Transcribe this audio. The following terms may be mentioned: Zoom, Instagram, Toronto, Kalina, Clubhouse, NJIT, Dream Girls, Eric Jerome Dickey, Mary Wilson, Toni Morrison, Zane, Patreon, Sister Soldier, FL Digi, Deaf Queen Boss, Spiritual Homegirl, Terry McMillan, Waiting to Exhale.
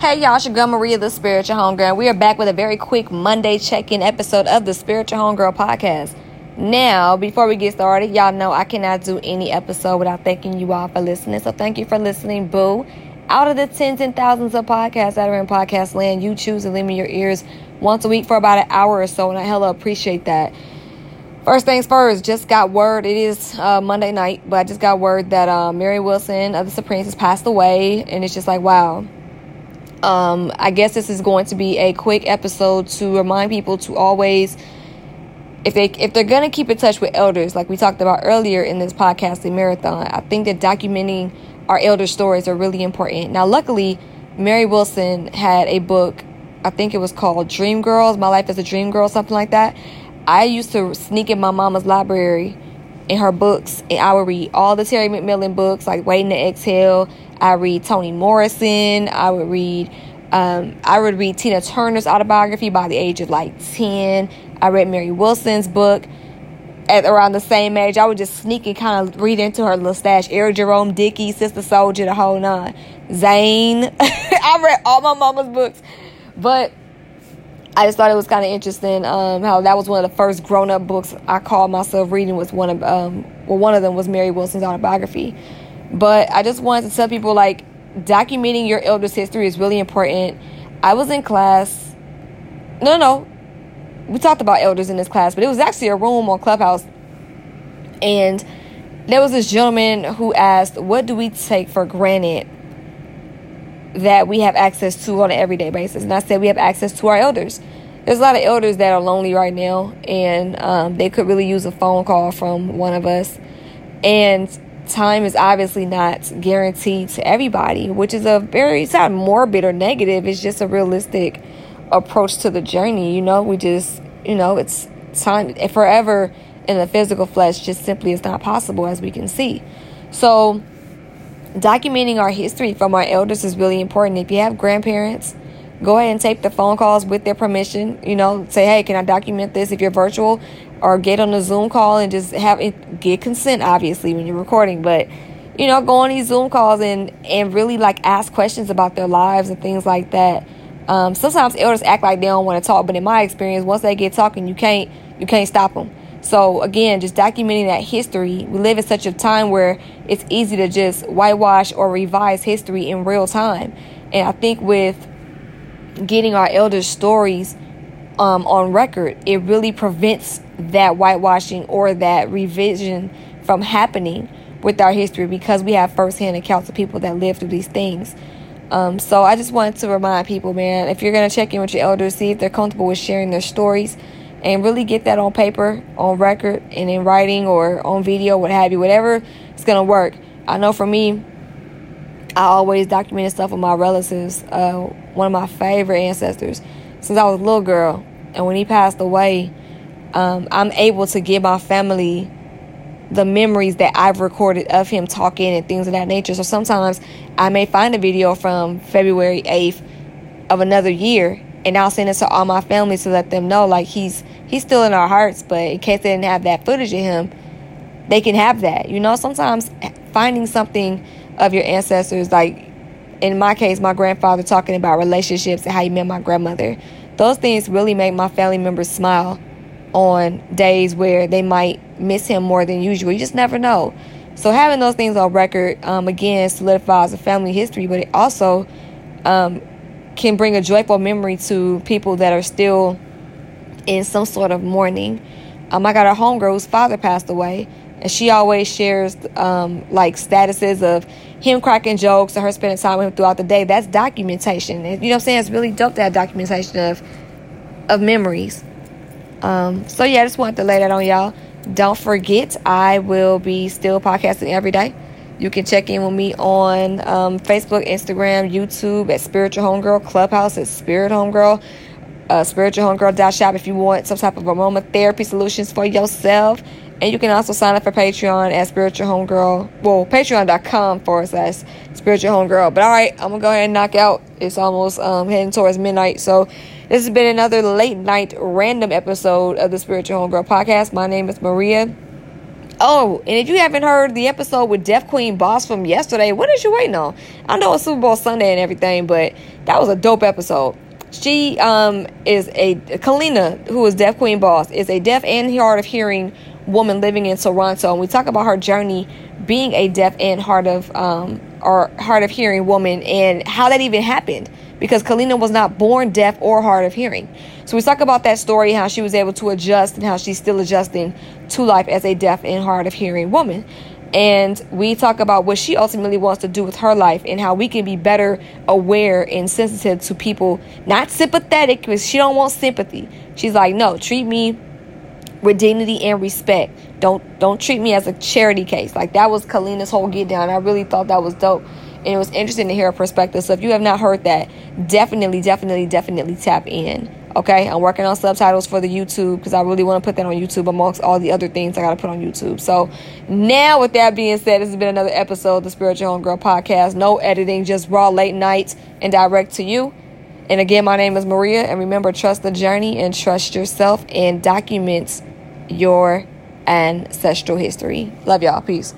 Hey y'all, it's your girl Maria, the Spiritual Homegirl. We are back with a very quick Monday check-in episode of the Spiritual Homegirl podcast. Now, before we get started, y'all know I cannot do any episode without thanking you all for listening. So thank you for listening, boo. Out of the tens and thousands of podcasts that are in podcast land, you choose to lend me your ears once a week for about an hour or so, and I hella appreciate that. First things first, just got word, it is Monday night, but I just got word that Mary Wilson of the Supremes has passed away, and it's just like, wow. I guess this is going to be a quick episode to remind people to always, if they're going to keep in touch with elders, like we talked about earlier in this podcasting marathon, I think that documenting our elder stories are really important. Now, luckily, Mary Wilson had a book, I think it was called Dream Girls, My Life as a Dream Girl, something like that. I used to sneak in my mama's library in her books, and I would read all the Terry McMillan books, like Waiting to Exhale. I read Toni Morrison. I would read Tina Turner's autobiography by the age of like 10. I read Mary Wilson's book at around the same age. I would just sneak and kind of read into her little stash. Eric Jerome Dickey, Sister Soldier, the whole nine. Zane. I read all my mama's books. But I just thought it was kind of interesting how that was one of the first grown-up books I called myself reading was one of them was Mary Wilson's autobiography. But I just wanted to tell people, like, documenting your elders' history is really important. I was in class. No. We talked about elders in this class, but it was actually a room on Clubhouse. And there was this gentleman who asked, what do we take for granted that we have access to on an everyday basis? And I said, we have access to our elders. There's a lot of elders that are lonely right now, and they could really use a phone call from one of us. And time is obviously not guaranteed to everybody, which is it's not morbid or negative. It's just a realistic approach to the journey. You know, we just, you know, it's time forever in the physical flesh just simply is not possible, as we can see. So documenting our history from our elders is really important. If you have grandparents, go ahead and take the phone calls with their permission. You know, say, hey, can I document this if you're virtual? Or get on the Zoom call and just have it, get consent, obviously, when you're recording. But, you know, go on these Zoom calls and really, like, ask questions about their lives and things like that. Sometimes elders act like they don't want to talk, but in my experience, once they get talking, you can't stop them. So, again, just documenting that history. We live in such a time where it's easy to just whitewash or revise history in real time. And I think with getting our elders' stories on record, it really prevents that whitewashing or that revision from happening with our history, because we have firsthand accounts of people that live through these things. So I just wanted to remind people, man, if you're going to check in with your elders, see if they're comfortable with sharing their stories, and really get that on paper, on record, and in writing or on video, what have you, whatever is going to work. I know for me, I always documented stuff with my relatives. One of my favorite ancestors since I was a little girl, and when he passed away, I'm able to give my family the memories that I've recorded of him talking and things of that nature. So sometimes I may find a video from February 8th of another year, and I'll send it to all my family to let them know, like, he's still in our hearts. But in case they didn't have that footage of him, they can have that. You know, sometimes finding something of your ancestors, like in my case, my grandfather talking about relationships and how he met my grandmother, those things really make my family members smile on days where they might miss him more than usual. You just never know. So having those things on record, again, solidifies the family history, but it also can bring a joyful memory to people that are still in some sort of mourning. I got a homegirl whose father passed away, and she always shares like statuses of him cracking jokes or her spending time with him throughout the day. That's documentation. You know what I'm saying? It's really dope to have documentation of memories. So yeah, I just wanted to lay that on y'all. Don't forget, I will be still podcasting every day. You can check in with me on Facebook, Instagram, YouTube at Spiritual Homegirl, Clubhouse at Spirit Homegirl, spiritualhomegirl.shop if you want some type of aromatherapy solutions for yourself. And you can also sign up for Patreon at Spiritual Homegirl. Well, patreon.com/Spiritual Homegirl. But all right, I'm going to go ahead and knock out. It's almost heading towards midnight. So this has been another late night random episode of the Spiritual Homegirl podcast. My name is Maria. Oh, and if you haven't heard the episode with Deaf Queen Boss from yesterday, what is you waiting on? I know it's Super Bowl Sunday and everything, but that was a dope episode. She is a Kalina, who is Deaf Queen Boss, is a deaf and hard of hearing woman living in Toronto, and we talk about her journey being a deaf and hard of hearing woman and how that even happened, because Kalina was not born deaf or hard of hearing. So we talk about that story, how she was able to adjust and how she's still adjusting to life as a deaf and hard of hearing woman. And we talk about what she ultimately wants to do with her life and how we can be better aware and sensitive to people. Not sympathetic, because she don't want sympathy. She's like, no, treat me with dignity and respect. Don't treat me as a charity case. Like, that was Kalina's whole get down. I really thought that was dope. And it was interesting to hear her perspective. So if you have not heard that, definitely tap in. Okay, I'm working on subtitles for the YouTube, because I really want to put that on YouTube amongst all the other things I got to put on YouTube. So now, with that being said, this has been another episode of the Spiritual Homegirl Podcast. No editing, just raw late nights and direct to you. And again, my name is Maria. And remember, trust the journey and trust yourself, and document your ancestral history. Love y'all. Peace.